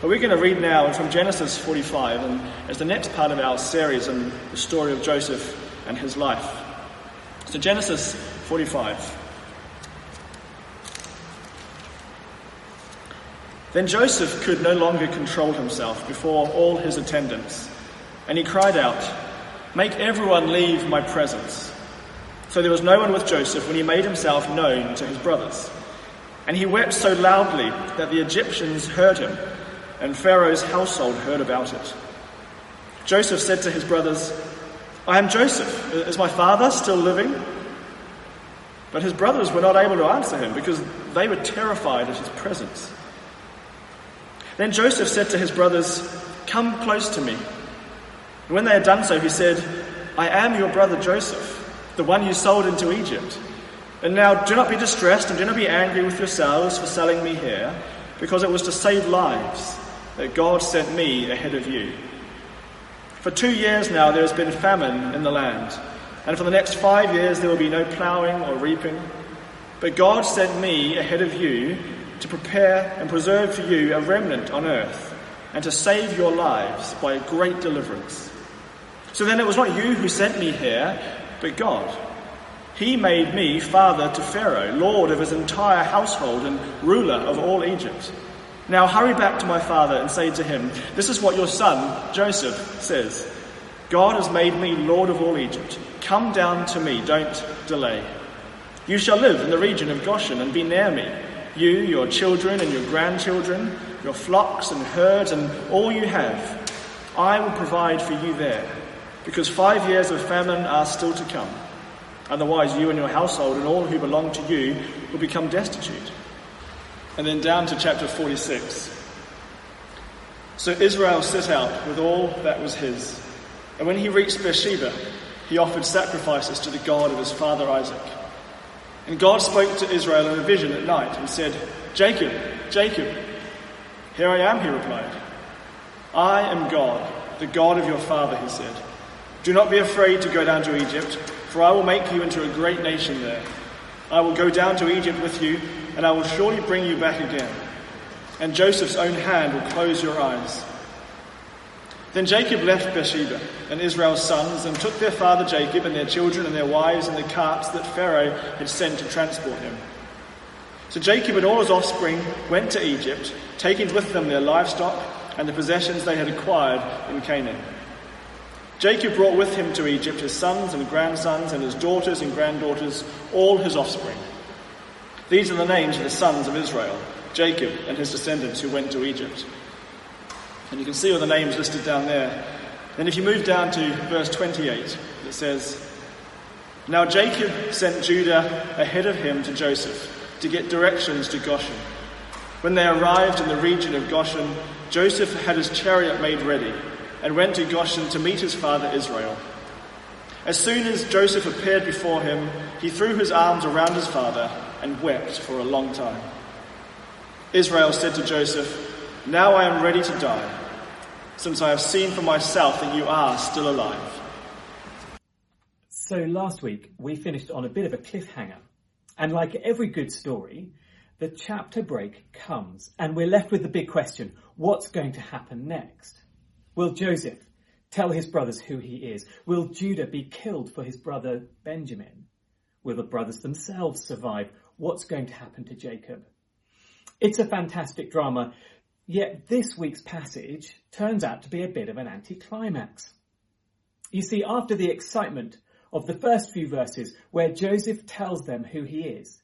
But we're going to read now from Genesis 45, and as the next part of our series on the story of Joseph and his life. So Genesis 45. Then Joseph could no longer control himself before all his attendants, and he cried out, "Make everyone leave my presence." So there was no one with Joseph when he made himself known to his brothers. And he wept so loudly that the Egyptians heard him, and Pharaoh's household heard about it. Joseph said to his brothers, "I am Joseph. Is my father still living?" But his brothers were not able to answer him because they were terrified at his presence. Then Joseph said to his brothers, "Come close to me." And when they had done so, he said, "I am your brother Joseph, the one you sold into Egypt. And now do not be distressed and do not be angry with yourselves for selling me here, because it was to save lives that God sent me ahead of you. For 2 years now there has been famine in the land, and for the next 5 years there will be no ploughing or reaping. But God sent me ahead of you to prepare and preserve for you a remnant on earth, and to save your lives by a great deliverance. So then it was not you who sent me here, but God. He made me father to Pharaoh, lord of his entire household and ruler of all Egypt. Now hurry back to my father and say to him, this is what your son, Joseph, says. God has made me lord of all Egypt. Come down to me, don't delay. You shall live in the region of Goshen and be near me, you, your children and your grandchildren, your flocks and herds and all you have. I will provide for you there, because 5 years of famine are still to come. Otherwise, you and your household and all who belong to you will become destitute." And then down to chapter 46. So Israel set out with all that was his. And when he reached Beersheba, he offered sacrifices to the God of his father Isaac. And God spoke to Israel in a vision at night and said, "Jacob, Jacob." "Here I am," he replied. "I am God, the God of your father," he said. "Do not be afraid to go down to Egypt, for I will make you into a great nation there. I will go down to Egypt with you, and I will surely bring you back again. And Joseph's own hand will close your eyes." Then Jacob left Beersheba and Israel's sons, and took their father Jacob and their children and their wives and the carts that Pharaoh had sent to transport him. So Jacob and all his offspring went to Egypt, taking with them their livestock and the possessions they had acquired in Canaan. Jacob brought with him to Egypt his sons and grandsons and his daughters and granddaughters, all his offspring. These are the names of the sons of Israel, Jacob and his descendants who went to Egypt. And you can see all the names listed down there. Then if you move down to verse 28, it says, "Now Jacob sent Judah ahead of him to Joseph to get directions to Goshen. When they arrived in the region of Goshen, Joseph had his chariot made ready and went to Goshen to meet his father Israel. As soon as Joseph appeared before him, he threw his arms around his father and wept for a long time. Israel said to Joseph, 'Now I am ready to die, since I have seen for myself that you are still alive.'" So last week, we finished on a bit of a cliffhanger. And like every good story, the chapter break comes, and we're left with the big question, what's going to happen next? Will Joseph tell his brothers who he is? Will Judah be killed for his brother Benjamin? Will the brothers themselves survive? What's going to happen to Jacob? It's a fantastic drama, yet this week's passage turns out to be a bit of an anticlimax. You see, after the excitement of the first few verses where Joseph tells them who he is,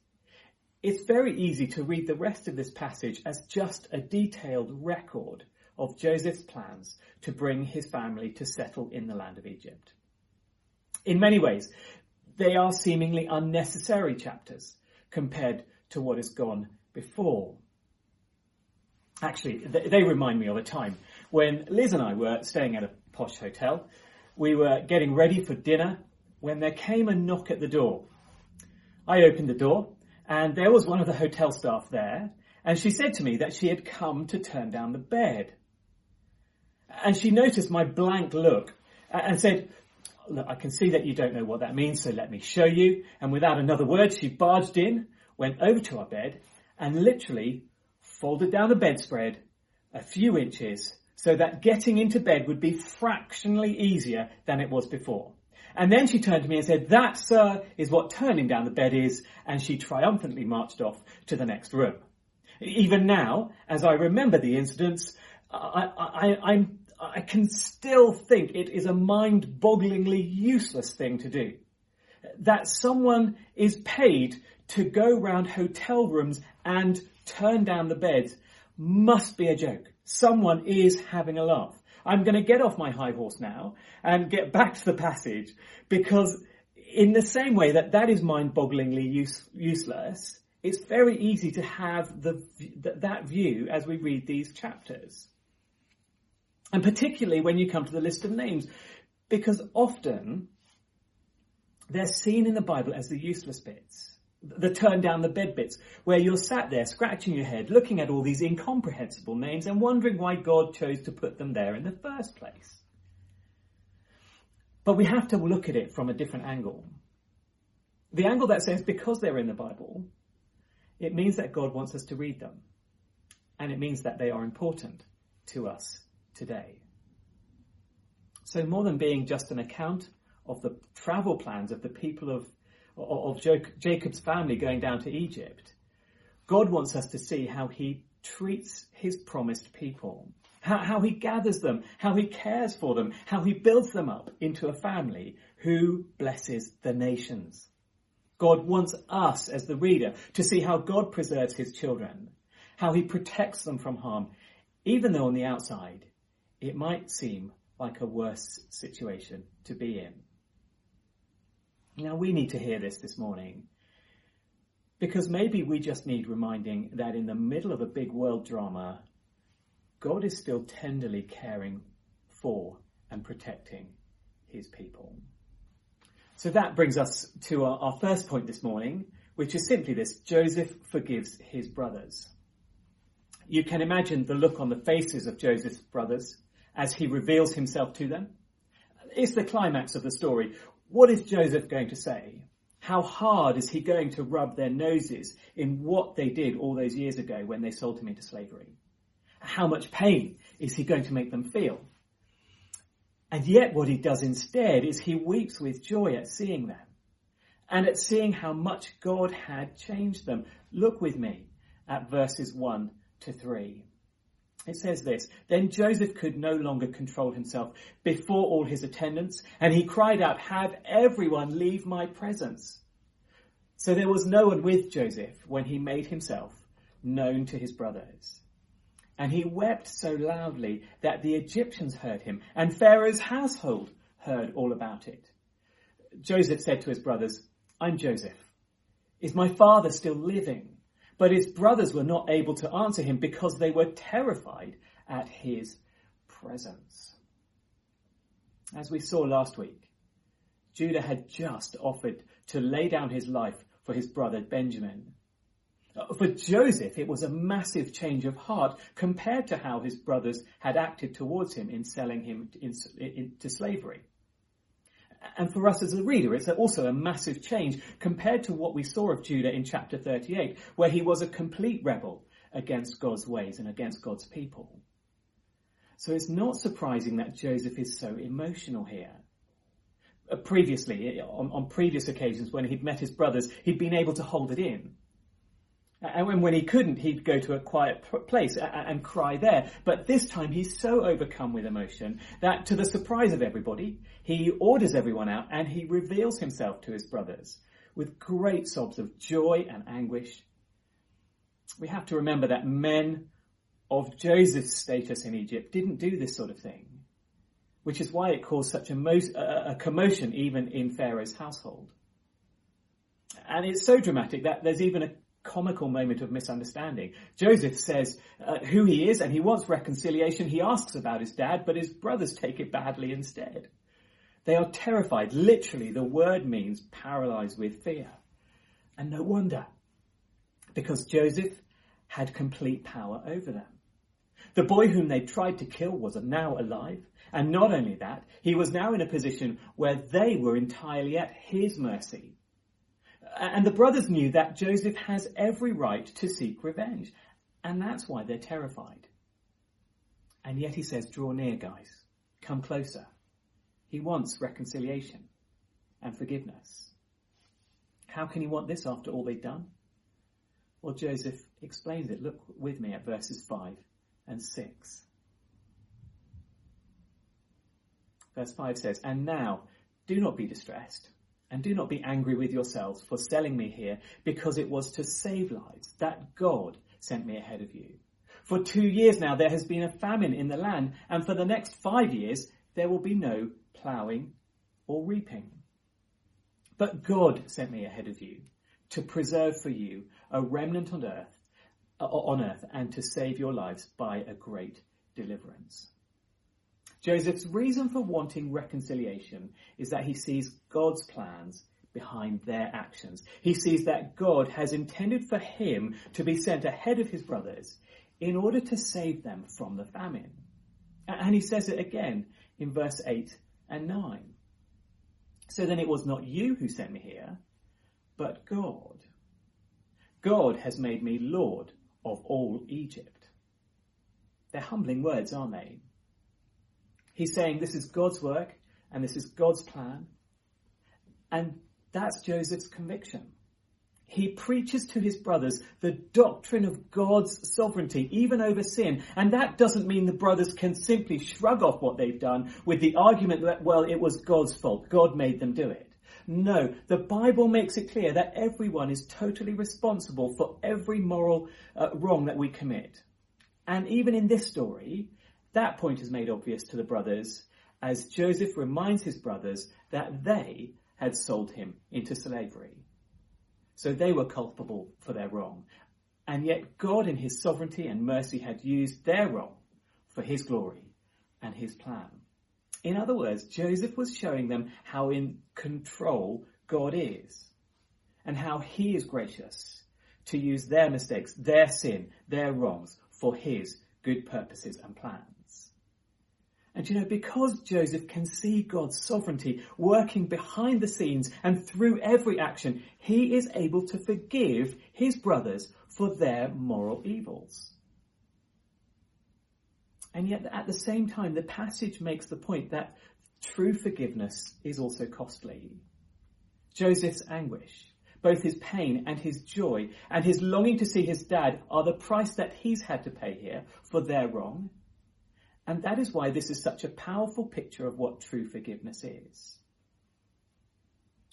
it's very easy to read the rest of this passage as just a detailed record of Joseph's plans to bring his family to settle in the land of Egypt. In many ways, they are seemingly unnecessary chapters compared to what has gone before. Actually, they remind me of a time when Liz and I were staying at a posh hotel. We were getting ready for dinner when there came a knock at the door. I opened the door and there was one of the hotel staff there, and she said to me that she had come to turn down the bed. And she noticed my blank look and said, "Look, I can see that you don't know what that means, so let me show you." And without another word, she barged in, went over to our bed, and literally folded down the bedspread a few inches, so that getting into bed would be fractionally easier than it was before. And then she turned to me and said, "That, sir, is what turning down the bed is," and she triumphantly marched off to the next room. Even now, as I remember the incidents, I can still think it is a mind-bogglingly useless thing to do. That someone is paid to go round hotel rooms and turn down the bed must be a joke. Someone is having a laugh. I'm going to get off my high horse now and get back to the passage, because in the same way that is mind-bogglingly useless, it's very easy to have that view as we read these chapters. And particularly when you come to the list of names, because often they're seen in the Bible as the useless bits, the turn down the bed bits, where you're sat there scratching your head, looking at all these incomprehensible names and wondering why God chose to put them there in the first place. But we have to look at it from a different angle. The angle that says because they're in the Bible, it means that God wants us to read them. And it means that they are important to us today. So more than being just an account of the travel plans of the people of Jacob's family going down to Egypt, God wants us to see how he treats his promised people, how he gathers them, how he cares for them, how he builds them up into a family who blesses the nations. God wants us as the reader to see how God preserves his children, how he protects them from harm, even though on the outside it might seem like a worse situation to be in. Now, we need to hear this morning, because maybe we just need reminding that in the middle of a big world drama, God is still tenderly caring for and protecting his people. So that brings us to our first point this morning, which is simply this: Joseph forgives his brothers. You can imagine the look on the faces of Joseph's brothers as he reveals himself to them. It's the climax of the story. What is Joseph going to say? How hard is he going to rub their noses in what they did all those years ago when they sold him into slavery? How much pain is he going to make them feel? And yet what he does instead is he weeps with joy at seeing them and at seeing how much God had changed them. Look with me at verses 1 to 3. It says this: "Then Joseph could no longer control himself before all his attendants, and he cried out, 'Have everyone leave my presence.' So there was no one with Joseph when he made himself known to his brothers. And he wept so loudly that the Egyptians heard him, and Pharaoh's household heard all about it. Joseph said to his brothers, 'I'm Joseph. Is my father still living?' But his brothers were not able to answer him because they were terrified at his presence." As we saw last week, Judah had just offered to lay down his life for his brother Benjamin. For Joseph, it was a massive change of heart compared to how his brothers had acted towards him in selling him into slavery. And for us as a reader, it's also a massive change compared to what we saw of Judah in chapter 38, where he was a complete rebel against God's ways and against God's people. So it's not surprising that Joseph is so emotional here. Previously, on previous occasions when he'd met his brothers, he'd been able to hold it in. And when he couldn't, he'd go to a quiet place and cry there. But this time he's so overcome with emotion that, to the surprise of everybody, he orders everyone out and he reveals himself to his brothers with great sobs of joy and anguish. We have to remember that men of Joseph's status in Egypt didn't do this sort of thing, which is why it caused such a commotion even in Pharaoh's household. And it's so dramatic that there's even a comical moment of misunderstanding. Joseph says who he is, and he wants reconciliation. He asks about his dad, but his brothers take it badly instead. They are terrified. Literally, the word means paralyzed with fear. And no wonder, because Joseph had complete power over them. The boy whom they tried to kill was now alive. And not only that, he was now in a position where they were entirely at his mercy. And the brothers knew that Joseph has every right to seek revenge, and that's why they're terrified. And yet he says, draw near, guys. Come closer. He wants reconciliation and forgiveness. How can he want this after all they've done? Well, Joseph explains it. Look with me at verses 5 and 6. Verse 5 says, and now do not be distressed and do not be angry with yourselves for selling me here, because it was to save lives that God sent me ahead of you. For 2 years now there has been a famine in the land, and for the next 5 years there will be no ploughing or reaping. But God sent me ahead of you to preserve for you a remnant on earth, and to save your lives by a great deliverance. Joseph's reason for wanting reconciliation is that he sees God's plans behind their actions. He sees that God has intended for him to be sent ahead of his brothers in order to save them from the famine. And he says it again in verse 8 and 9. So then it was not you who sent me here, but God. God has made me Lord of all Egypt. They're humbling words, aren't they? He's saying this is God's work and this is God's plan. And that's Joseph's conviction. He preaches to his brothers the doctrine of God's sovereignty, even over sin. And that doesn't mean the brothers can simply shrug off what they've done with the argument that, well, it was God's fault. God made them do it. No, the Bible makes it clear that everyone is totally responsible for every moral wrong that we commit. And even in this story, that point is made obvious to the brothers as Joseph reminds his brothers that they had sold him into slavery. So they were culpable for their wrong. And yet God in his sovereignty and mercy had used their wrong for his glory and his plan. In other words, Joseph was showing them how in control God is and how he is gracious to use their mistakes, their sin, their wrongs for his good purposes and plans. And you know, because Joseph can see God's sovereignty working behind the scenes and through every action, he is able to forgive his brothers for their moral evils. And yet, at the same time, the passage makes the point that true forgiveness is also costly. Joseph's anguish, both his pain and his joy, and his longing to see his dad are the price that he's had to pay here for their wrong. And that is why this is such a powerful picture of what true forgiveness is.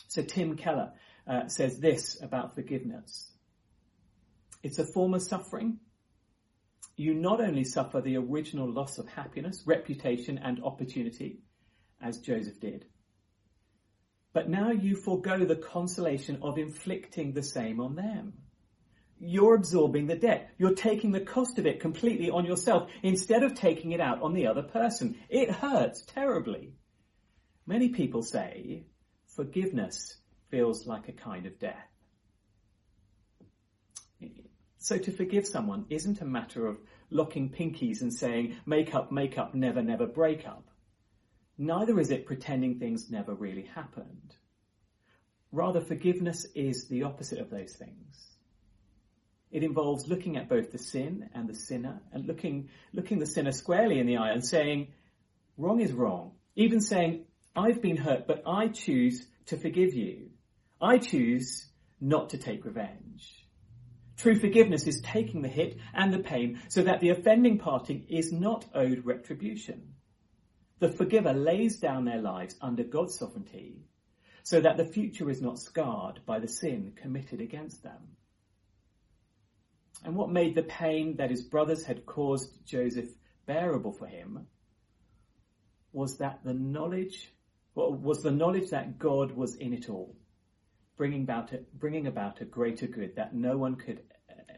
So Tim Keller says this about forgiveness. It's a form of suffering. You not only suffer the original loss of happiness, reputation, and opportunity, as Joseph did, but now you forego the consolation of inflicting the same on them. You're absorbing the debt. You're taking the cost of it completely on yourself instead of taking it out on the other person. It hurts terribly. Many people say forgiveness feels like a kind of death. So to forgive someone isn't a matter of locking pinkies and saying, make up, never, never break up. Neither is it pretending things never really happened. Rather, forgiveness is the opposite of those things. It involves looking at both the sin and the sinner and looking the sinner squarely in the eye and saying, wrong is wrong. Even saying, I've been hurt, but I choose to forgive you. I choose not to take revenge. True forgiveness is taking the hit and the pain so that the offending party is not owed retribution. The forgiver lays down their lives under God's sovereignty so that the future is not scarred by the sin committed against them. And what made the pain that his brothers had caused Joseph bearable for him was that the knowledge that God was in it all, bringing about a greater good that no one could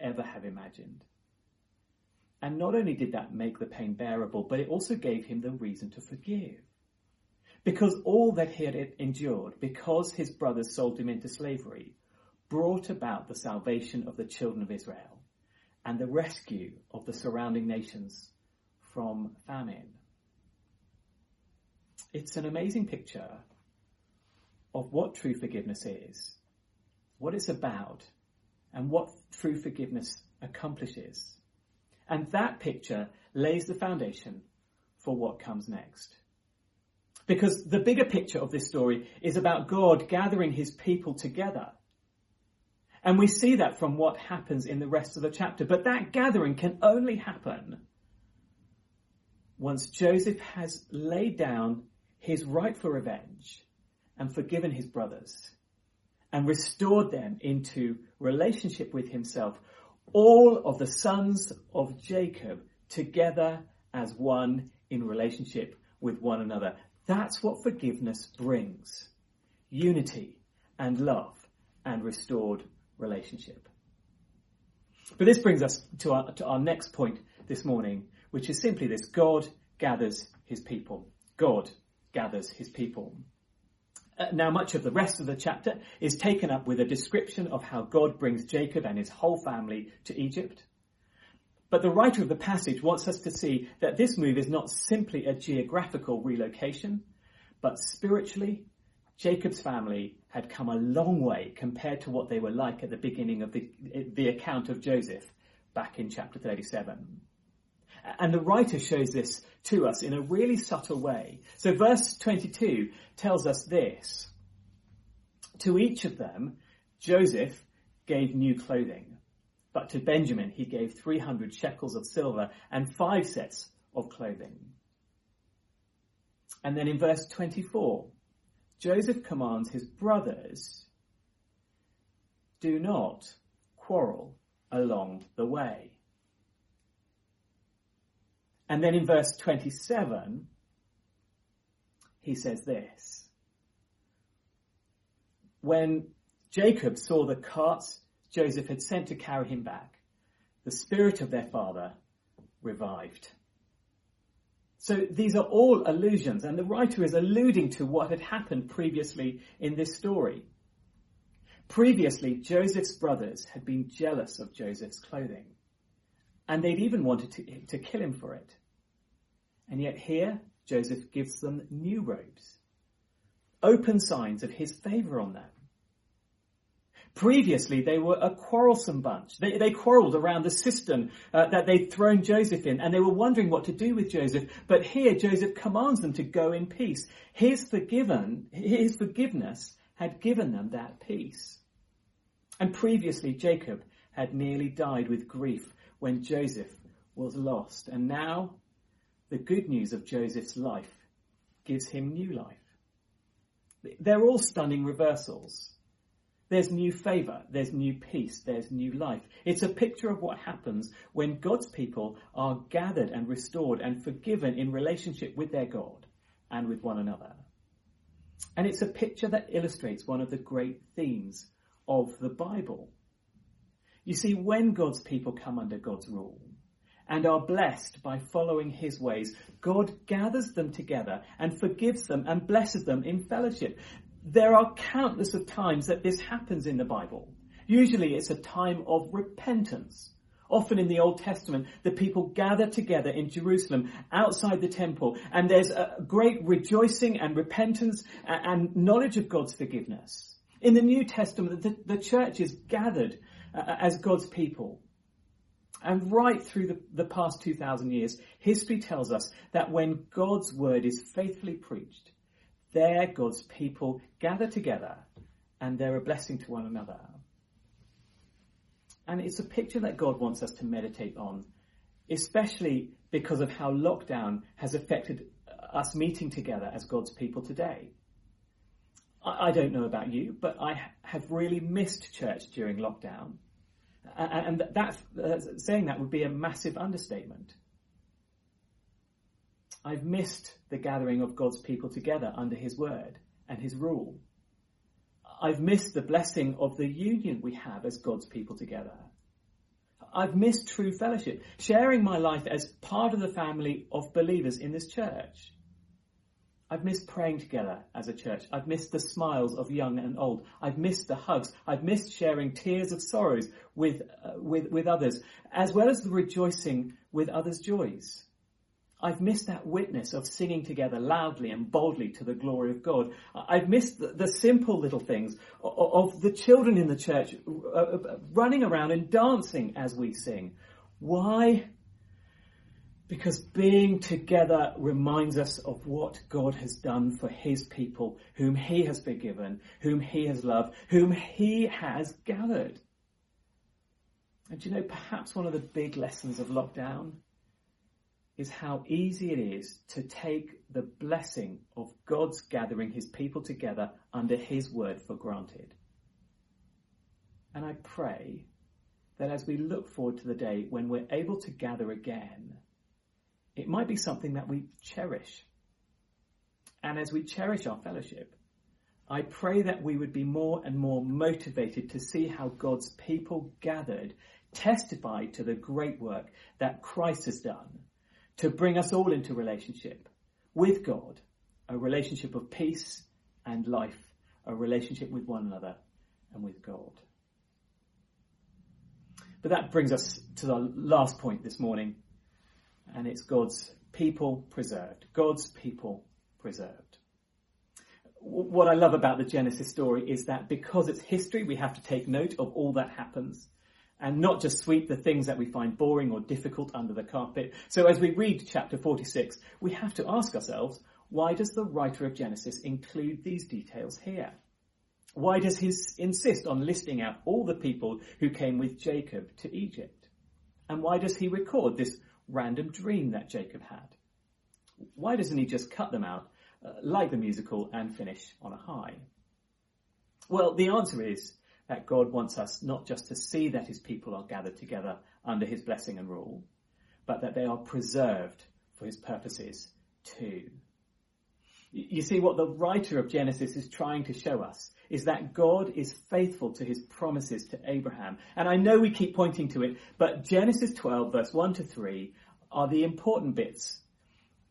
ever have imagined. And not only did that make the pain bearable, but it also gave him the reason to forgive. Because all that he had endured, because his brothers sold him into slavery, brought about the salvation of the children of Israel and the rescue of the surrounding nations from famine. It's an amazing picture of what true forgiveness is, what it's about, and what true forgiveness accomplishes. And that picture lays the foundation for what comes next. Because the bigger picture of this story is about God gathering his people together. And we see that from what happens in the rest of the chapter. But that gathering can only happen once Joseph has laid down his right for revenge and forgiven his brothers and restored them into relationship with himself, all of the sons of Jacob together as one in relationship with one another. That's what forgiveness brings: unity and love and restored relationship. But this brings us to our next point this morning, which is simply this: God gathers his people. God gathers his people. Now, much of the rest of the chapter is taken up with a description of how God brings Jacob and his whole family to Egypt. But the writer of the passage wants us to see that this move is not simply a geographical relocation, but spiritually, Jacob's family had come a long way compared to what they were like at the beginning of the account of Joseph back in chapter 37. And the writer shows this to us in a really subtle way. So verse 22 tells us this: to each of them, Joseph gave new clothing, but to Benjamin he gave 300 shekels of silver and 5 sets of clothing. And then in verse 24, Joseph commands his brothers, do not quarrel along the way. And then in verse 27, he says this: when Jacob saw the carts Joseph had sent to carry him back, the spirit of their father revived. So these are all allusions, and the writer is alluding to what had happened previously in this story. Previously, Joseph's brothers had been jealous of Joseph's clothing, and they'd even wanted to kill him for it. And yet here, Joseph gives them new robes, open signs of his favour on them. Previously, they were a quarrelsome bunch. They quarrelled around the cistern that they'd thrown Joseph in, and they were wondering what to do with Joseph. But here, Joseph commands them to go in peace. His forgiveness had given them that peace. And previously, Jacob had nearly died with grief when Joseph was lost. And now, the good news of Joseph's life gives him new life. They're all stunning reversals. There's new favour, there's new peace, there's new life. It's a picture of what happens when God's people are gathered and restored and forgiven in relationship with their God and with one another. And it's a picture that illustrates one of the great themes of the Bible. You see, when God's people come under God's rule and are blessed by following his ways, God gathers them together and forgives them and blesses them in fellowship. There are countless of times that this happens in the Bible. Usually it's a time of repentance. Often in the Old Testament, the people gather together in Jerusalem outside the temple, and there's a great rejoicing and repentance and knowledge of God's forgiveness. In the New Testament, the church is gathered as God's people. And right through the past 2,000 years, history tells us that when God's word is faithfully preached, there God's people gather together and they're a blessing to one another. And it's a picture that God wants us to meditate on, especially because of how lockdown has affected us meeting together as God's people today. I don't know about you, but I have really missed church during lockdown. And saying that would be a massive understatement. I've missed the gathering of God's people together under his word and his rule. I've missed the blessing of the union we have as God's people together. I've missed true fellowship, sharing my life as part of the family of believers in this church. I've missed praying together as a church. I've missed the smiles of young and old. I've missed the hugs. I've missed sharing tears of sorrows with others, as well as the rejoicing with others' joys. I've missed that witness of singing together loudly and boldly to the glory of God. I've missed the simple little things of the children in the church running around and dancing as we sing. Why? because being together reminds us of what God has done for his people, whom he has forgiven, whom he has loved, whom he has gathered. And you know, perhaps one of the big lessons of lockdown is how easy it is to take the blessing of God's gathering his people together under his word for granted. And I pray that as we look forward to the day when we're able to gather again, it might be something that we cherish. And as we cherish our fellowship, I pray that we would be more and more motivated to see how God's people gathered testify to the great work that Christ has done to bring us all into relationship with God, a relationship of peace and life, a relationship with one another and with God. But that brings us to the last point this morning, and it's God's people preserved. God's people preserved. What I love about the Genesis story is that because it's history, we have to take note of all that happens and not just sweep the things that we find boring or difficult under the carpet. So as we read chapter 46, we have to ask ourselves, why does the writer of Genesis include these details here? Why does he insist on listing out all the people who came with Jacob to Egypt? And why does he record this random dream that Jacob had? Why doesn't he just cut them out like the musical and finish on a high? Well, the answer is that God wants us not just to see that his people are gathered together under his blessing and rule, but that they are preserved for his purposes too. You see, what the writer of Genesis is trying to show us is that God is faithful to his promises to Abraham. And I know we keep pointing to it, but Genesis 12, verse 1 to 3 are the important bits.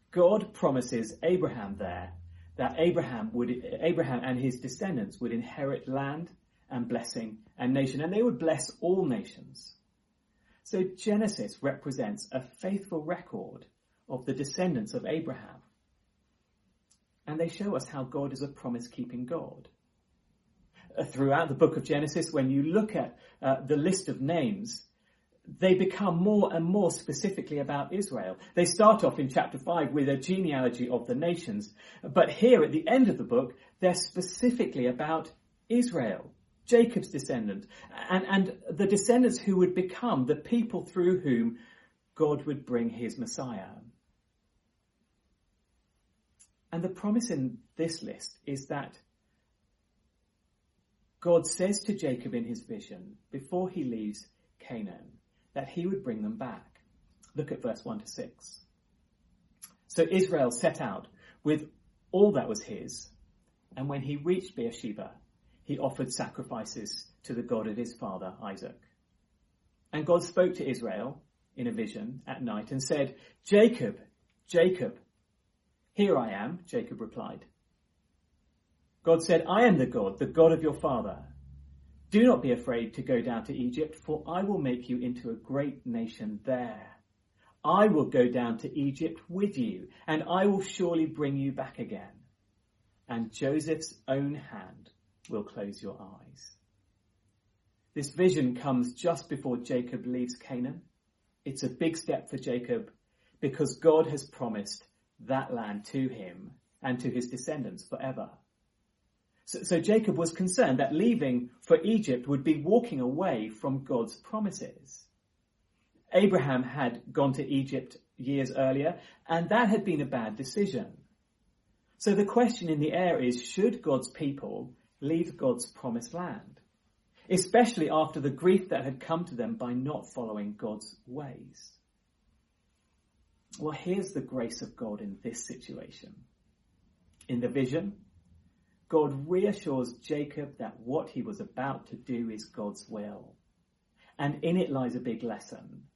God promises Abraham there that Abraham and his descendants would inherit land and blessing and nation, and they would bless all nations. So Genesis represents a faithful record of the descendants of Abraham. And they show us how God is a promise-keeping God. Throughout the book of Genesis, when you look at the list of names, they become more and more specifically about Israel. They start off in chapter 5 with a genealogy of the nations, but here at the end of the book, they're specifically about Israel, Jacob's descendant, and the descendants who would become the people through whom God would bring his Messiah. And the promise in this list is that God says to Jacob in his vision, before he leaves Canaan, that he would bring them back. Look at verse 1 to 6. So Israel set out with all that was his, and when he reached Beersheba, he offered sacrifices to the God of his father, Isaac. And God spoke to Israel in a vision at night and said, "Jacob, Jacob." "Here I am," Jacob replied. God said, "I am the God of your father. Do not be afraid to go down to Egypt, for I will make you into a great nation there. I will go down to Egypt with you, and I will surely bring you back again. And Joseph's own hand will close your eyes." This vision comes just before Jacob leaves Canaan. It's a big step for Jacob because God has promised that land to him and to his descendants forever. So Jacob was concerned that leaving for Egypt would be walking away from God's promises. Abraham had gone to Egypt years earlier, and that had been a bad decision. So the question in the air is, should God's people leave God's promised land, especially after the grief that had come to them by not following God's ways? Well, here's the grace of God in this situation. In the vision, God reassures Jacob that what he was about to do is God's will. And in it lies a big lesson.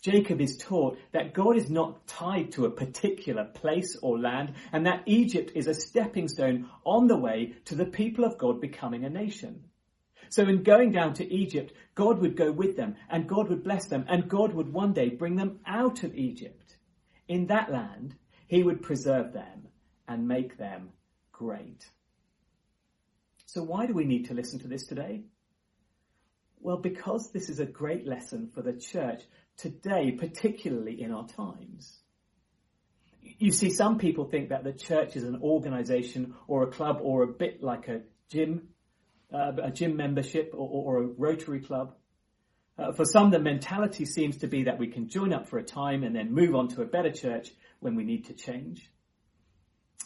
Jacob is taught that God is not tied to a particular place or land, and that Egypt is a stepping stone on the way to the people of God becoming a nation. So in going down to Egypt, God would go with them, and God would bless them, and God would one day bring them out of Egypt. In that land, he would preserve them and make them great. So why do we need to listen to this today? Well, because this is a great lesson for the church today, particularly in our times. You see, some people think that the church is an organization or a club or a bit like a gym membership or a Rotary club. For some, the mentality seems to be that we can join up for a time and then move on to a better church when we need to change.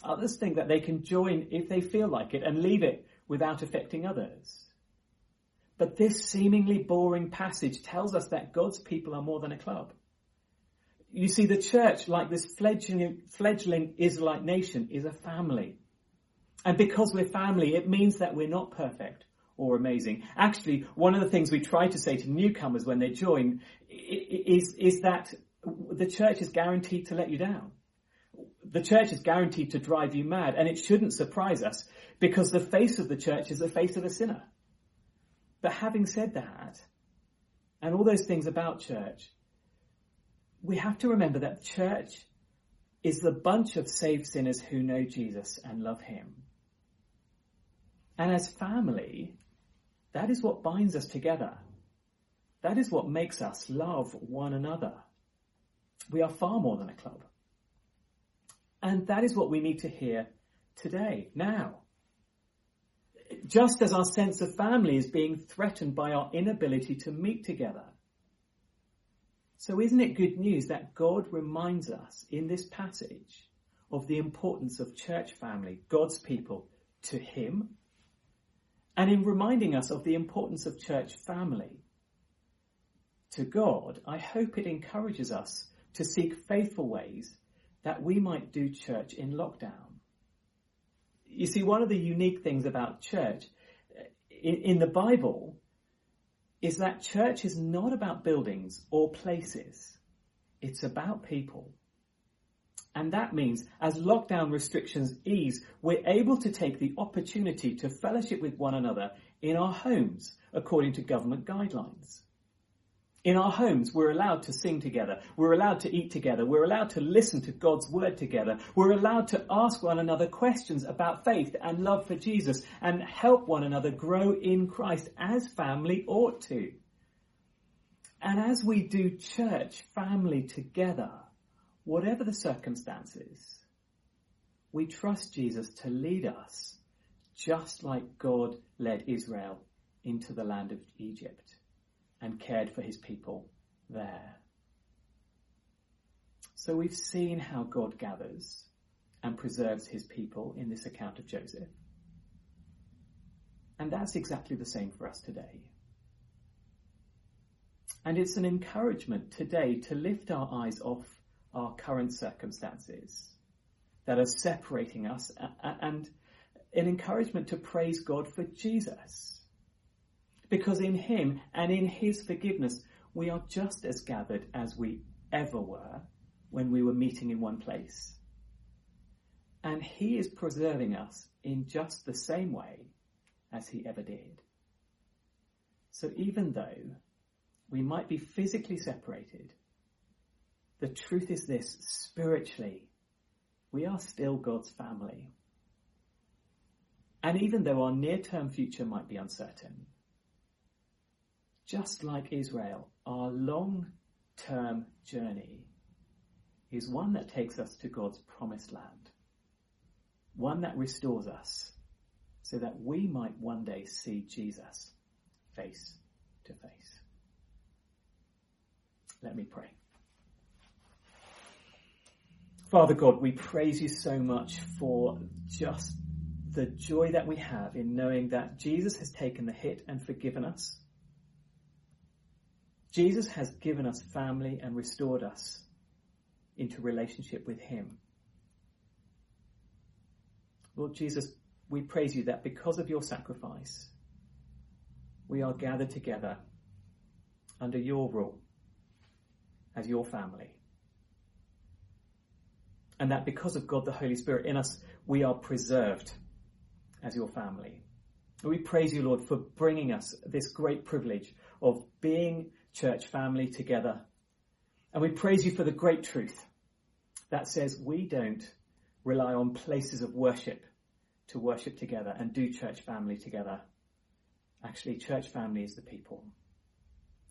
Others think that they can join if they feel like it and leave it without affecting others. But this seemingly boring passage tells us that God's people are more than a club. You see, the church, like this fledgling Israelite nation, is a family. And because we're family, it means that we're not perfect or amazing. Actually, one of the things we try to say to newcomers when they join is that the church is guaranteed to let you down. The church is guaranteed to drive you mad, and it shouldn't surprise us because the face of the church is the face of a sinner. But having said that, and all those things about church, we have to remember that church is the bunch of saved sinners who know Jesus and love him. And as family, that is what binds us together. That is what makes us love one another. We are far more than a club. And that is what we need to hear today, now. Just as our sense of family is being threatened by our inability to meet together. So isn't it good news that God reminds us in this passage of the importance of church family, God's people, to him? And in reminding us of the importance of church family to God, I hope it encourages us to seek faithful ways that we might do church in lockdown. You see, one of the unique things about church in the Bible is that church is not about buildings or places. It's about people. And that means as lockdown restrictions ease, we're able to take the opportunity to fellowship with one another in our homes, according to government guidelines. In our homes, we're allowed to sing together. We're allowed to eat together. We're allowed to listen to God's word together. We're allowed to ask one another questions about faith and love for Jesus and help one another grow in Christ as family ought to. And as we do church family together, whatever the circumstances, we trust Jesus to lead us just like God led Israel into the land of Egypt and cared for his people there. So we've seen how God gathers and preserves his people in this account of Joseph. And that's exactly the same for us today. And it's an encouragement today to lift our eyes off our current circumstances that are separating us, and an encouragement to praise God for Jesus. Because in him and in his forgiveness, we are just as gathered as we ever were when we were meeting in one place. And he is preserving us in just the same way as he ever did. So even though we might be physically separated, the truth is this: spiritually, we are still God's family. And even though our near-term future might be uncertain, just like Israel, our long-term journey is one that takes us to God's promised land, one that restores us so that we might one day see Jesus face to face. Let me pray. Father God, we praise you so much for just the joy that we have in knowing that Jesus has taken the hit and forgiven us. Jesus has given us family and restored us into relationship with him. Lord Jesus, we praise you that because of your sacrifice, we are gathered together under your rule as your family. And that because of God the Holy Spirit in us, we are preserved as your family. We praise you, Lord, for bringing us this great privilege of being church family together. And we praise you for the great truth that says we don't rely on places of worship to worship together and do church family together. Actually, church family is the people.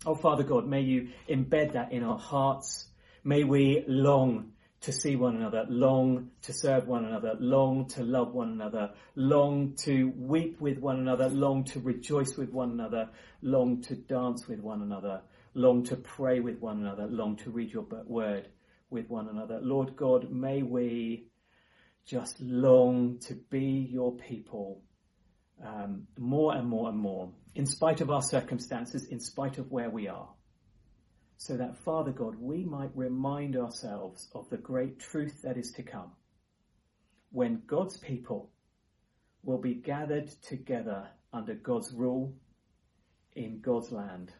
Oh, Father God, may you embed that in our hearts. May we long to see one another, long to serve one another, long to love one another, long to weep with one another, long to rejoice with one another, long to dance with one another, long to pray with one another, long to read your word with one another. Lord God, may we just long to be your people more and more and more, in spite of our circumstances, in spite of where we are. So that, Father God, we might remind ourselves of the great truth that is to come, when God's people will be gathered together under God's rule, in God's land,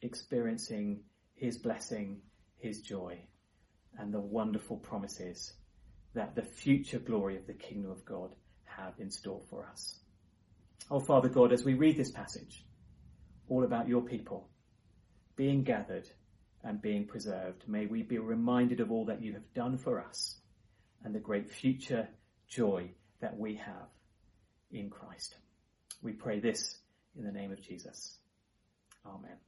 experiencing his blessing, his joy, and the wonderful promises that the future glory of the kingdom of God have in store for us. Oh, Father God, as we read this passage, all about your people being gathered and being preserved, may we be reminded of all that you have done for us and the great future joy that we have in Christ. We pray this in the name of Jesus. Amen.